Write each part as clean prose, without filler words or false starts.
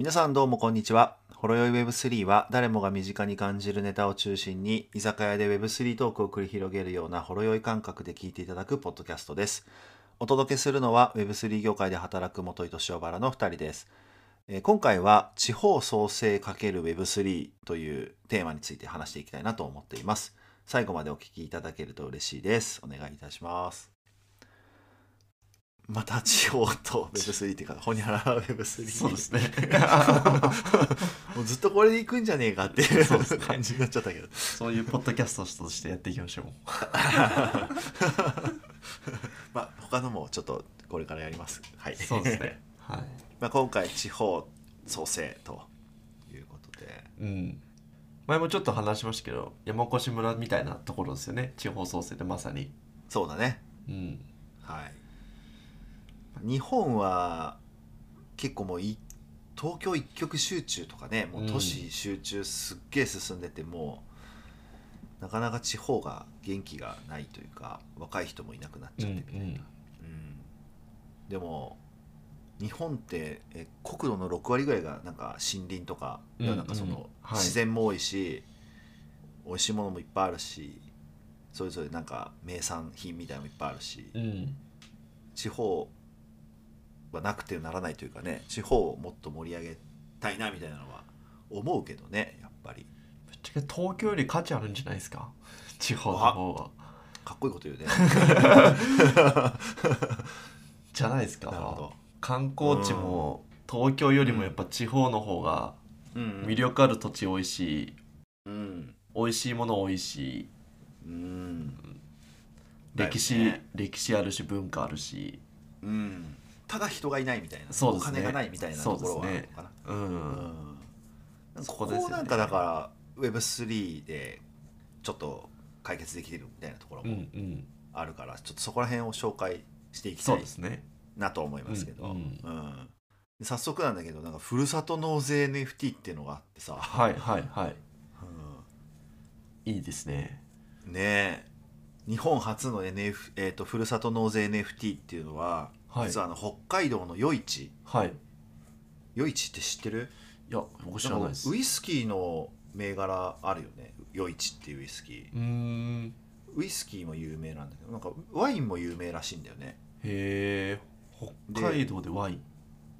皆さんどうもこんにちは。ほろよい web3 は誰もが身近に感じるネタを中心に居酒屋で web3 トークを繰り広げるようなほろよい感覚で聞いていただくポッドキャストです。お届けするのは web3 業界で働く元井と塩原の2人です。今回は地方創生 ×web3 というテーマについて話していきたいなと思っています。最後までお聞きいただけると嬉しいです。お願いいたします。また地方と Web3 っていうかホニャララ Web3 そうですねもうずっとこれでいくんじゃねえかっていう感じになっちゃったけどそういうポッドキャストとしてやっていきましょうまあ他のもちょっとこれからやります、はい、そうですね、はい。まあ、今回地方創生ということで、うん、前もちょっと話しましたけど山越村みたいなところですよね、地方創生ってまさに。そうだね、うん、はい。日本は結構もう東京一極集中とかね、もう都市集中すっげえ進んでて、もうなかなか地方が元気がないというか若い人もいなくなっちゃってみたいな、うんうんうん。でも日本って国土の6割ぐらいがなんか森林とか、うんうん、なんかその自然も多いし、はい、美味しいものもいっぱいあるし、それぞれなんか名産品みたいなのもいっぱいあるし、うん、地方はなくてならないというかね、地方をもっと盛り上げたいなみたいなのは思うけどね、やっぱり。ぶっちゃけ東京より価値あるんじゃないですか、地方の方は。かっこいいこと言うねじゃないですか。なるほど。観光地も東京よりもやっぱ地方の方が魅力ある土地多いし、うん、美味しいもの多いし、うん、歴史あるし文化あるし、うん。ただ人がいないみたいな、そうですね、お金がないみたいなところはあるのかな。そうですね、うん、ここなんかだから Web3 でちょっと解決できてるみたいなところもあるから、うんうん、ちょっとそこら辺を紹介していきたいなと思いますけど、うんうんうん、で早速なんだけど、なんかふるさと納税 NFT っていうのがあってさ、はいはいはい、うん、いいですね。ねえ、日本初の、ふるさと納税 NFT っていうのは実は北海道の余市、はい、余市って知ってる？いや、僕知らないです。ウイスキーの銘柄あるよね、余市っていうウイスキー。ウイスキーも有名なんだけど、なんかワインも有名らしいんだよね。へえ、北海道でワイン、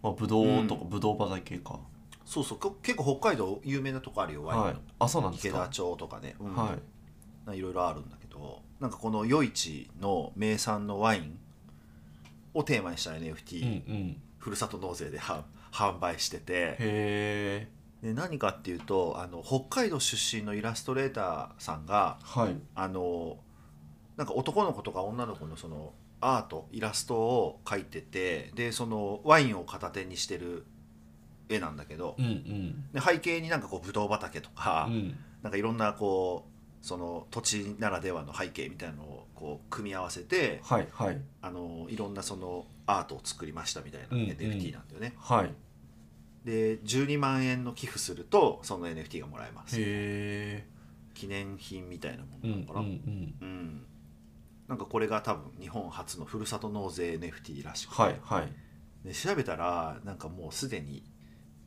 まあ、ブドウとか、うん、ブドウ畑か。そうそう、結構北海道有名なとこあるよ、ワインの、はい、あ、そうなんですか。池田町とかね、うん、はい、いろいろあるんだけど、なんかこの余市の名産のワインをテーマにした NFT、うんうん、ふるさと納税で販売してて、へー。で、何かっていうと、北海道出身のイラストレーターさんが、はい、なんか男の子とか女の子のそのアート、イラストを描いてて、でそのワインを片手にしてる絵なんだけど、うんうん、で背景になんかこうブドウ畑とか、うん、なんかいろんなこうその土地ならではの背景みたいなのをこう組み合わせて、はいはい、いろんなそのアートを作りましたみたいな NFT なんだよね、うんうん、はい。で12万円の寄付するとその NFT がもらえます。へー、記念品みたいなものなのかな、うんうんうんうん、なんかこれが多分日本初のふるさと納税 NFT らしくて、はいはい、で調べたらなんかもうすでに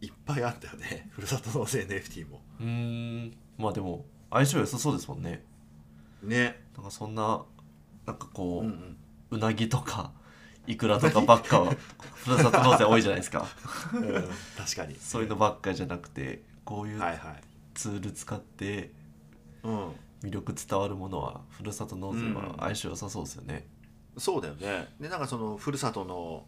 いっぱいあったよねふるさと納税 NFT も。うーん、まあでも相性良さそうですもんね。ね、なんかそんななんかこう、うんうん、うなぎとかイクラとかばっかはふるさと納税多いじゃないですか、うん、確かにそういうのばっかじゃなくて、こういうツール使って魅力伝わるものはふるさと納税は相性良さそうですよね、うん、そうだよね。でなんかそのふるさとの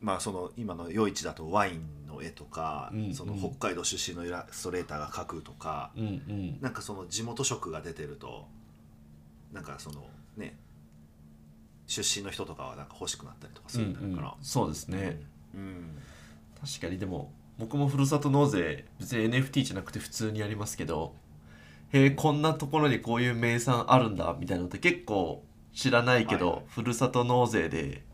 まあその今の余市だとワインの絵とか、うんうん、その北海道出身のイラストレーターが描くとか、うんうん、なんかその地元色が出てるとなんかそのね出身の人とかはなんか欲しくなったりとかするんだから、うんうん、そうですね、うんうん、確かに。でも僕もふるさと納税別に NFT じゃなくて普通にやりますけど、こんなところにこういう名産あるんだみたいなのって結構知らないけど、はいはい、ふるさと納税で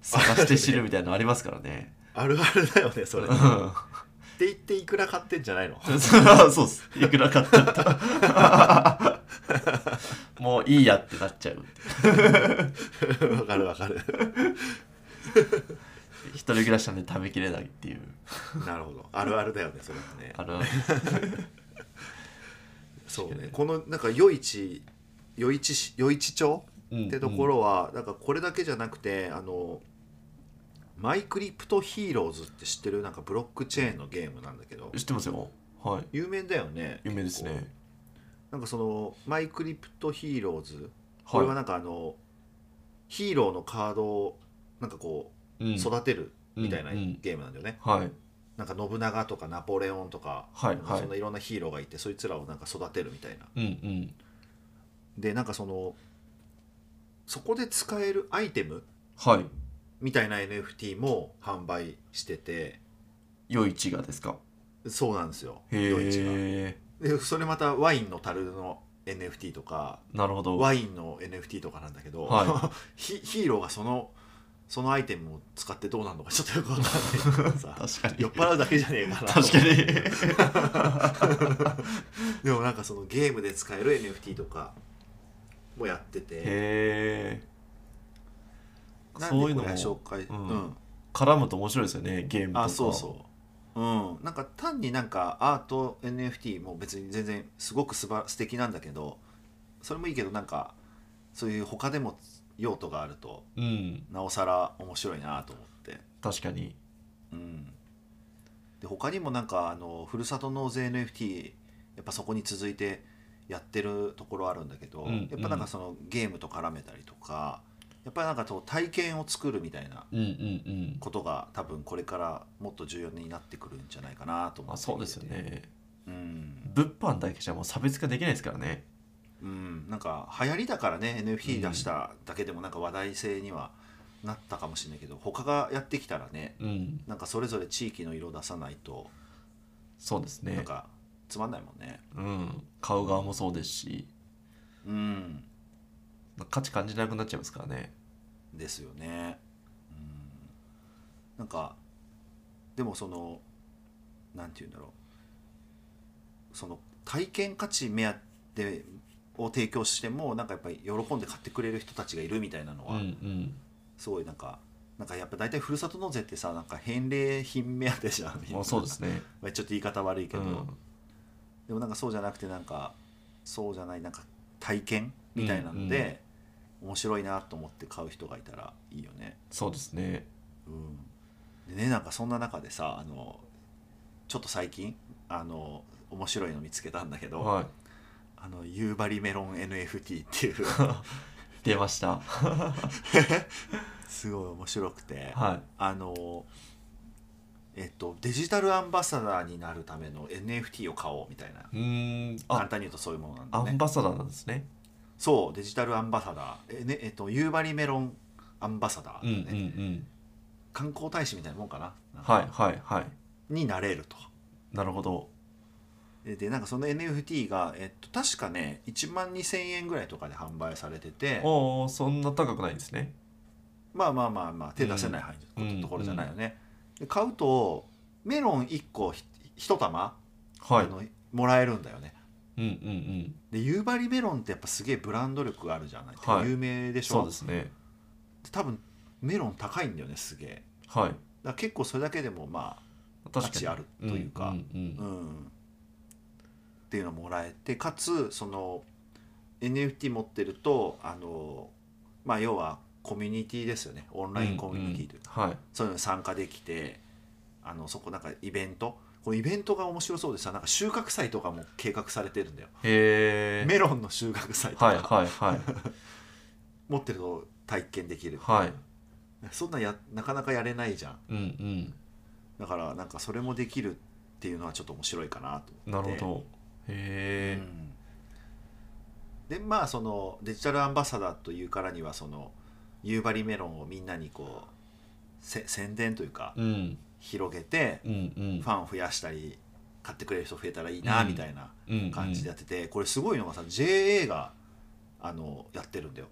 探して知るみたいなのありますからねあるあるだよねそれ、うん、って言っていくら買ってんじゃないのそうです、いくら買ってったもういいやってなっちゃうわかるわかる一人暮らしなんで食べきれないっていう。なるほど、あるあるだよねそれはね。あるあるそうね。このなんか余市町、うん、ってところは、うん、なんかこれだけじゃなくて、あのマイクリプトヒーローズって知ってる？なんかブロックチェーンのゲームなんだけど。知ってますよ、はい、有名だよね。有名ですね。なんかそのマイクリプトヒーローズ、これはなんかあの、はい、ヒーローのカードをなんかこう育てるみたいなゲームなんだよね、うんうんうん、はい、なんか信長とかナポレオンとか、はい、なんかそんないろんなヒーローがいて、そいつらをなんか育てるみたいな、うんうん、でなんかそのそこで使えるアイテム、はい、みたいな NFT も販売してて。ヨイチがですか？そうなんですよ、ヨイチが。でそれまたワインの樽の NFT とか。なるほど。ワインの NFT とかなんだけど、はい、ヒーローがそのアイテムを使ってどうなるのかちょっとよくわからないさ。確かに酔っ払うだけじゃねえかな。確かにでもなんかそのゲームで使える NFT とかもやってて。へー、なんでこれ紹介、そういうのも、うんうん、絡むと面白いですよね、ゲームとか。あ、そうそう、うん、なんか単になんかアート NFT も別に全然すごく素敵なんだけど、それもいいけど、なんかそういう他でも用途があると、うん、なおさら面白いなと思って。確かに、うん、で他にもなんかあのふるさと納税 NFT やっぱそこに続いてやってるところあるんだけど、うん、やっぱなんかそのゲームと絡めたりとか、やっぱなんか体験を作るみたいなことが多分これからもっと重要になってくるんじゃないかなと思って。そうですよね、うん、物販だけじゃもう差別化できないですからね、うん、なんか流行りだからね。 NFT 出しただけでもなんか話題性にはなったかもしれないけど、他がやってきたらね、うん、なんかそれぞれ地域の色を出さないと。そうですね、なんかつまんないもんね、うん、買う側もそうですし、うん、価値感じなくなっちゃいますからね。ですよね、うん、なんかでもそのなんていうんだろう、その体験価値目当てを提供してもなんかやっぱり喜んで買ってくれる人たちがいるみたいなのは、うんうん、すごいなんかやっぱ大体ふるさと納税ってさ、なんか返礼品目当てじゃん。あ、そうですねちょっと言い方悪いけど、うん、でもなんかそうじゃなくて、なんかそうじゃないなんか体験みたいなので、うんうん、面白いなと思って買う人がいたらいいよね。そうですね、うん、でね、なんかそんな中でさ、あのちょっと最近あの面白いの見つけたんだけど、はい、あの夕張メロン NFT っていう出ましたすごい面白くて、はい、あのデジタルアンバサダーになるための NFT を買おうみたいな。簡単に言うとそういうものなんだね。アンバサダーなんですね。そう、デジタルアンバサダー、夕張メロンアンバサダー、ね、うんうんうん、観光大使みたいなもんかな。はいはいはい、になれると。なるほど。でなんかその NFT が、確かね12,000円ぐらいとかで販売されてて。おお、そんな高くないんですね。まあまあまあまあ手出せない範囲のところじゃないよね、うんうんうん。買うとメロン1個1玉、はい、もらえるんだよね、うんうんうん、で夕張メロンってやっぱすげえブランド力があるじゃない、はい、有名でしょ。そうですね。で多分メロン高いんだよね、すげえ、はい、だから結構それだけでもまあ価値あるというか、うんうんうんうん、っていうのもらえて、かつその NFT 持ってるとまあ要はコミュニティですよね、オンラインコミュニティというか、うんうん、はい、そういうのに参加できて、そこなんかイベント、このイベントが面白そうでさ、なんか収穫祭とかも計画されてるんだよ。へー、メロンの収穫祭とか、はいはいはい、持ってると体験できる、はい、そんななかなかやれないじゃん、うんうん、だからなんかそれもできるっていうのはちょっと面白いかなと思って。なるほど。へー、うん、でまあそのデジタルアンバサダーというからには、その夕張メロンをみんなにこう宣伝というか、うん、広げて、うんうん、ファンを増やしたり買ってくれる人増えたらいいなみたいな感じでやってて、うんうんうん、これすごいのがさ、 JA がやってるんだよ。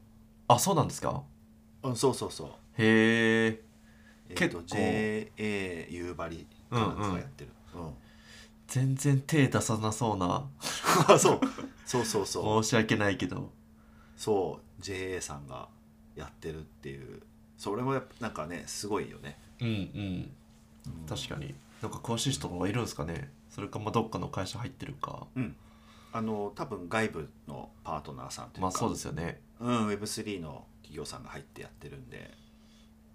あ、そうなんですか。うん、そうそうそう。へえ。JA 夕張かなんかがやってる、うんうんうん、全然手出さなそうなそうそうそうそう、申し訳ないけど、そう JA さんがやってるっていう、それもやっぱなんかねすごいよね。うんうん、確かに。なんか詳しい人がいるんですかね。それかまあどっかの会社入ってるか、うん、多分外部のパートナーさんというか、まあそうですよね、うん、Web3 の企業さんが入ってやってるんで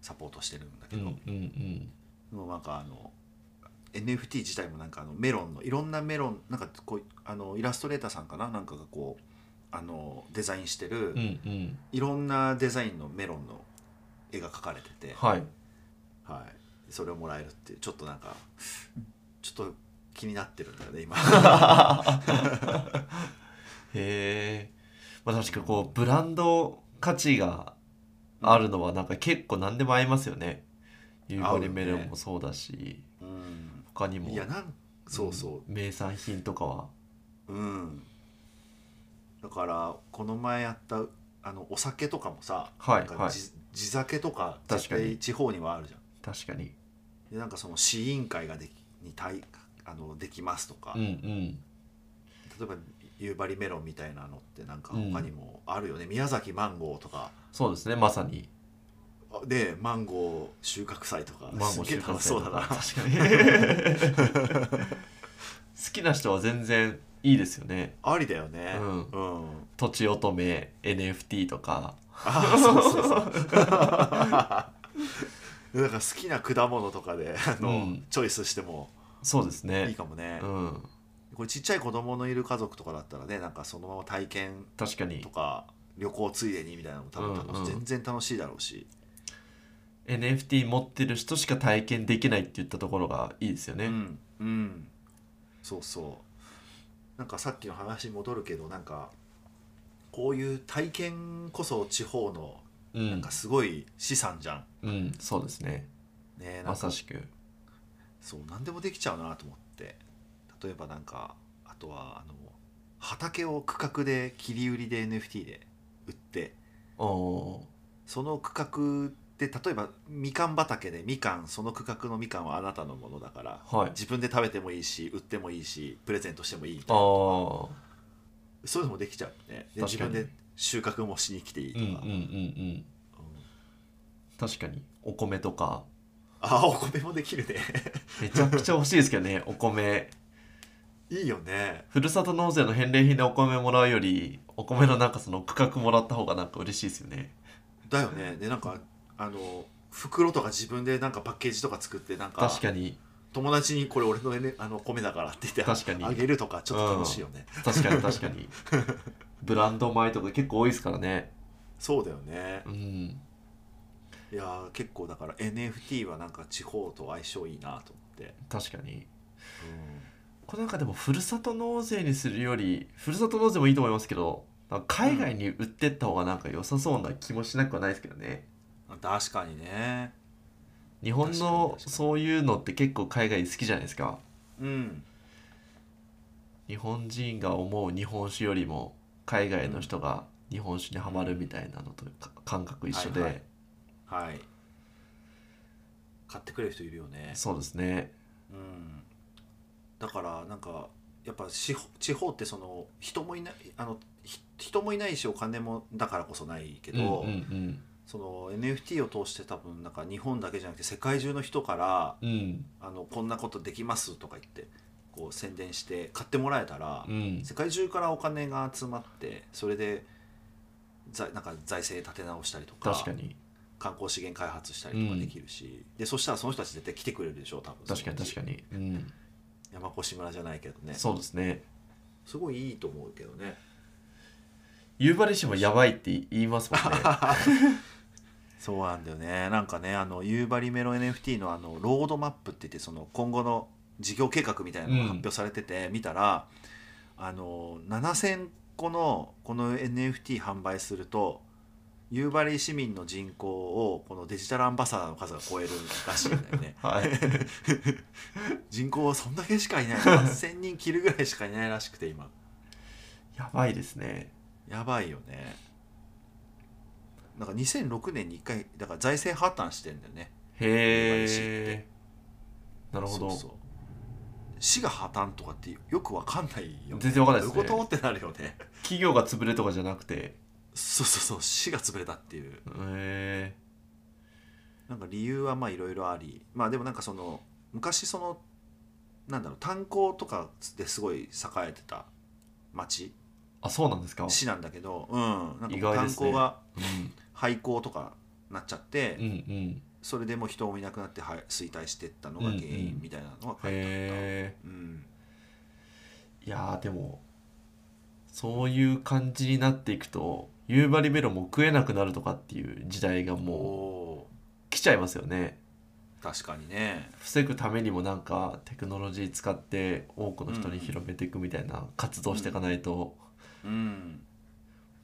サポートしてるんだけど、うんうんうん、もうなんかNFT 自体もなんかメロンのいろんなメロンなんかこうイラストレーターさんかななんかがこうデザインしてる、うんうん、いろんなデザインのメロンの絵が描かれてて、はいはい、それをもらえるってちょっとなんかちょっと気になってるんだよね今へえ、まあ、確かこうブランド価値があるのはなんか結構何でも合いますよね。夕張メロンもそうだし、うん、他にもいやそうそう、うん、名産品とかは、うん、だからこの前やったお酒とかもさ、はいはい、地酒とか絶対地方にはあるじゃん。確かに。でなんかその試飲会ができますとか、うんうん、例えば夕張メロンみたいなのってなんか他にもあるよね、うん、宮崎マンゴーとか。そうですね、まさに。でマンゴー収穫祭とかすげえ楽しそうだな。確かに好きな人は全然いいですよね。ありだよね、うんうん、土地乙女 NFT とか。あ、そうそうそうだから好きな果物とかでうん、チョイスしてもそうですね、いいかもね、うん、これちっちゃい子供のいる家族とかだったらね、なんかそのまま体験とか、確かに、旅行ついでにみたいなのも多分全然楽しいだろうし、うんうん、NFT 持ってる人しか体験できないって言ったところがいいですよね。うん、うん、そうそう、なんかさっきの話に戻るけど、なんかこういう体験こそ地方のなんかすごい資産じゃん、うんうん、そうですね、ね、まさしくそう、何でもできちゃうなと思って。例えばなんかあとは畑を区画で切り売りで NFT で売って、その区画で例えばみかん畑でみかん、その区画のみかんはあなたのものだから、はい、自分で食べてもいいし売ってもいいしプレゼントしてもいいみたいな、そういうのもできちゃうね。で自分で収穫もしに来ていいとか、うんうんうんうん、確かに。お米とか、あ、お米もできるねめちゃくちゃ欲しいですけどねお米いいよね。ふるさと納税の返礼品でお米もらうより、お米のなんかその区画もらった方がなんか嬉しいですよね。だよね。でなんか袋とか自分でなんかパッケージとか作って、なんか確かに友達にこれ俺の、ね、米だからって言ってあげるとかちょっと楽しいよね、うん、確かに確かにブランド米とか結構多いですからね。そうだよね、うん、いや結構だから NFT はなんか地方と相性いいなと思って。確かに、うん、これなんかでもふるさと納税にするより、ふるさと納税もいいと思いますけど、海外に売ってった方がなんか良さそうな気もしなくはないですけどね、うん、確かにね。日本のそういうのって結構海外好きじゃないですか、うん、日本人が思う日本酒よりも海外の人が日本酒にハマるみたいなのと感覚一緒で、はいはいはい、買ってくれる人いるよね。そうですね、うん、だからなんかやっぱ地方ってその人もいないしお金もだからこそないけど、うんうんうん、その NFT を通して多分なんか日本だけじゃなくて世界中の人から、うん、こんなことできますとか言ってこう宣伝して買ってもらえたら、うん、世界中からお金が集まって、それでなんか財政立て直したりとか、確かに観光資源開発したりとかできるし、うん、でそしたらその人たち絶対来てくれるでしょう多分。確かに確かに、うん、山越村じゃないけどね。そうですね、すごいいいと思うけどね。夕張市もやばいって言いますもんねそうなんだよね。なんかね、夕張メロ NFT のロードマップって言って、その今後の事業計画みたいなのが発表されてて、うん、見たら7000個のこの NFT 販売すると夕張市民の人口をこのデジタルアンバサダーの数が超えるらしいんだよね、はい、人口はそんだけしかいない8000人切るぐらいしかいないらしくて今やばいですね。やばいよね。なんか2006年に1回だから財政破綻してんだよね。へー、なるほど。そうそう、市が破綻とかってよくわかんないよね。全然わかんないですね。どういうことってなるよね企業が潰れとかじゃなくて、そうそうそう、市が潰れたっていう。へなんか理由はまあいろいろあり、まあでもなんかその昔そのなんだろう炭鉱とかですごい栄えてた町、あ、そうなんですか、市なんだけど、うん、なんか炭鉱が廃鉱とかなっちゃって、うんうん、それでもう人もいなくなって衰退してったのが原因みたいなのが書いてあった、うんうん、へー、うん、いやでもそういう感じになっていくと夕張メロンも食えなくなるとかっていう時代がもう来ちゃいますよね。確かにね。防ぐためにもなんかテクノロジー使って多くの人に広めていくみたいな活動していかないと、うんうん、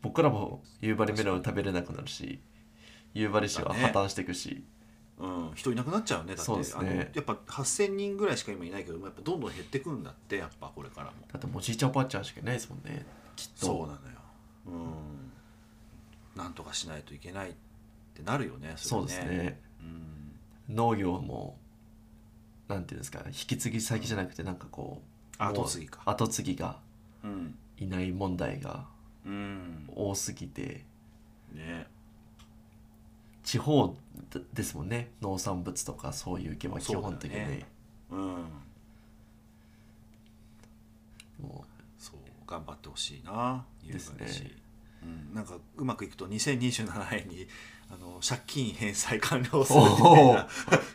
僕らも夕張メロン食べれなくなるし夕張市は破綻していくし、うん、人いなくなっちゃうよね。だって、ね、あのやっぱ8000人ぐらいしか今いないけどもやっぱどんどん減ってくんだって。やっぱこれからもだってもうじいちゃんおばあちゃんしかいないですもんね、きっと。そうなのよ、うん、なんとかしないといけないってなるよね。そうですね、うん、農業もなんていうんですか引き継ぎ先じゃなくてなんかこう、うん、後継ぎがいない問題が多すぎて、うんうん、ね、地方ですもんね農産物とかそういう系は基本的に ね、うん、もうそう頑張ってほしいなですね、うん、なんかうまくいくと2027年にあの借金返済完了するみたいな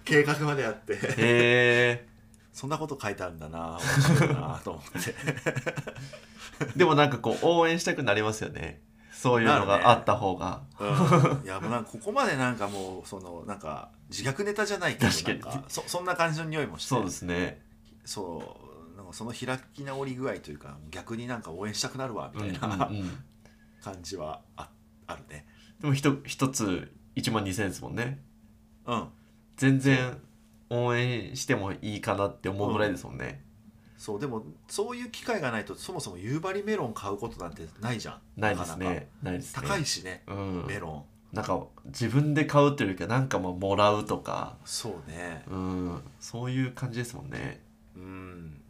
計画まであってへそんなこと書いてあるんだな、面白いなと思ってでもなんかこう応援したくなりますよね、そういうのがあった方が、ね、うん、いやもうなんかここまでなんかもうそのなんか自虐ネタじゃないけどなんか そんな感じの匂いもして、そうですね、そうなんかその開き直り具合というか逆になんか応援したくなるわみたいな、うん、うん、感じは あるね。でも一つ12,000円ですもんね、うん、全然応援してもいいかなって思うぐらいですもんね、うん、そう。でもそういう機会がないとそもそも夕張メロン買うことなんてないじゃん。ないですね、ないですね。高いしね、うん、メロンなんか自分で買うというかなんかもらうとか、そうね、うん、そういう感じですもんね、うん、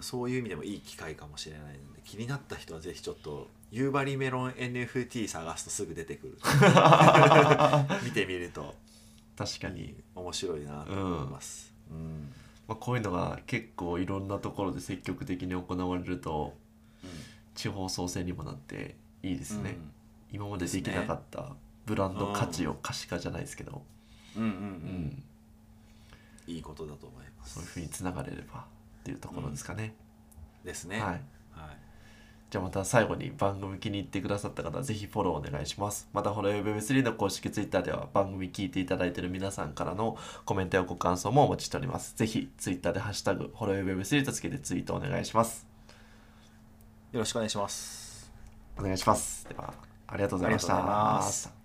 そういう意味でもいい機会かもしれないので気になった人はぜひちょっと夕張メロン NFT 探すとすぐ出てくる見てみると確かに面白いなと思います、うん、うん、まあ、こういうのが結構いろんなところで積極的に行われると、うん、地方創生にもなっていいですね、うん、今までできなかったブランド価値を可視化じゃないですけど、うんうんうんうん、いいことだと思います。そういうふうにつながれればっていうところですかね、うん、ですね、はいはい、じゃあまた最後に番組気に入ってくださった方はぜひフォローお願いします。またこの web3 の公式 Twitter では番組聞いていただいている皆さんからのコメントやご感想もお待ちしております。ぜひ Twitter でハッシュタグフォロー web3 とつけてツイートお願いします。よろしくお願いします。お願いします。ではありがとうございました。